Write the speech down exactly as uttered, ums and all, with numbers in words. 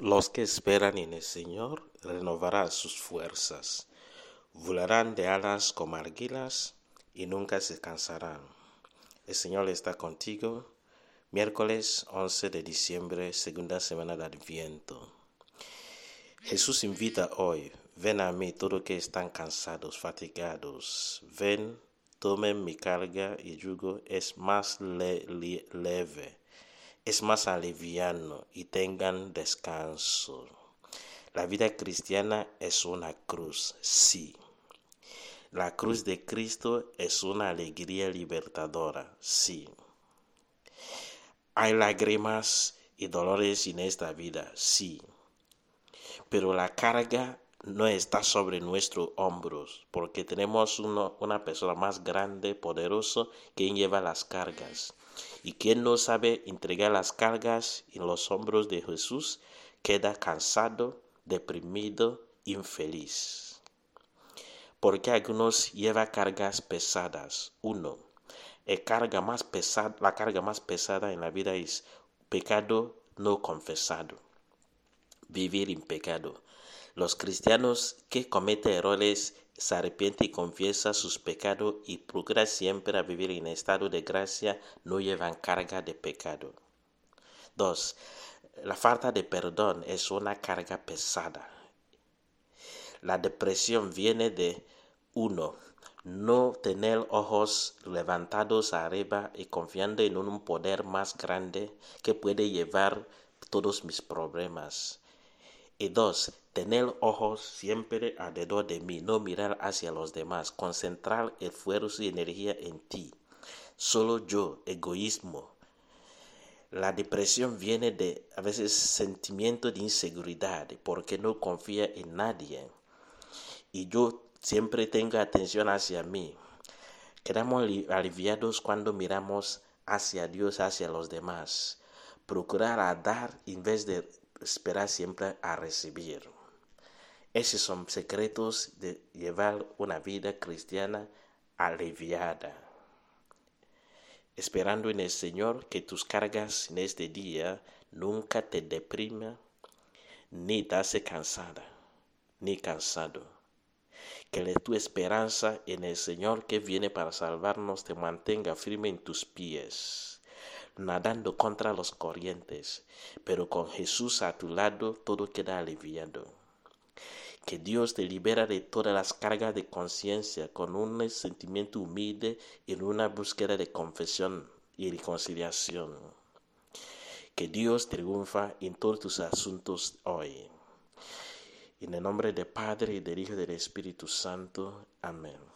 Los que esperan en el Señor renovarán sus fuerzas, volarán de alas como águilas y nunca se cansarán. El Señor está contigo. Miércoles once de diciembre, segunda semana de Adviento. Jesús invita hoy: ven a mí todos que están cansados, fatigados. Ven, tomen mi carga y yugo es más le- le- leve. Es más aliviano y tengan descanso. La vida cristiana es una cruz, sí. La cruz de Cristo es una alegría libertadora, sí. Hay lágrimas y dolores en esta vida, sí. Pero la carga no está sobre nuestros hombros, porque tenemos uno, una persona más grande, poderosa, quien lleva las cargas. Y quien no sabe entregar las cargas en los hombros de Jesús, queda cansado, deprimido, infeliz. Porque algunos llevan cargas pesadas. Uno, el carga más pesada, la carga más pesada en la vida es pecado no confesado. Vivir en pecado. Los cristianos que cometen errores se arrepienten y confiesan sus pecados y procuran siempre a vivir en estado de gracia, no llevan carga de pecado. Dos, la falta de perdón es una carga pesada. La depresión viene de uno, no tener ojos levantados arriba y confiando en un poder más grande que puede llevar todos mis problemas. Y dos, tener ojos siempre alrededor de mí, no mirar hacia los demás, concentrar esfuerzo y energía en ti. Solo yo, egoísmo. La depresión viene de a veces sentimiento de inseguridad, porque no confía en nadie. Y yo siempre tengo atención hacia mí. Quedamos aliviados cuando miramos hacia Dios, hacia los demás. Procurar a dar en vez de esperar siempre a recibir. Esos son secretos de llevar una vida cristiana aliviada. Esperando en el Señor que tus cargas en este día nunca te depriman, ni te hace cansada, ni cansado. Que la tu esperanza en el Señor que viene para salvarnos te mantenga firme en tus pies, nadando contra los corrientes, pero con Jesús a tu lado todo queda aliviado. Que Dios te libera de todas las cargas de conciencia con un sentimiento humilde en una búsqueda de confesión y reconciliación. Que Dios triunfa en todos tus asuntos hoy. En el nombre del Padre, y del Hijo y del Espíritu Santo. Amén.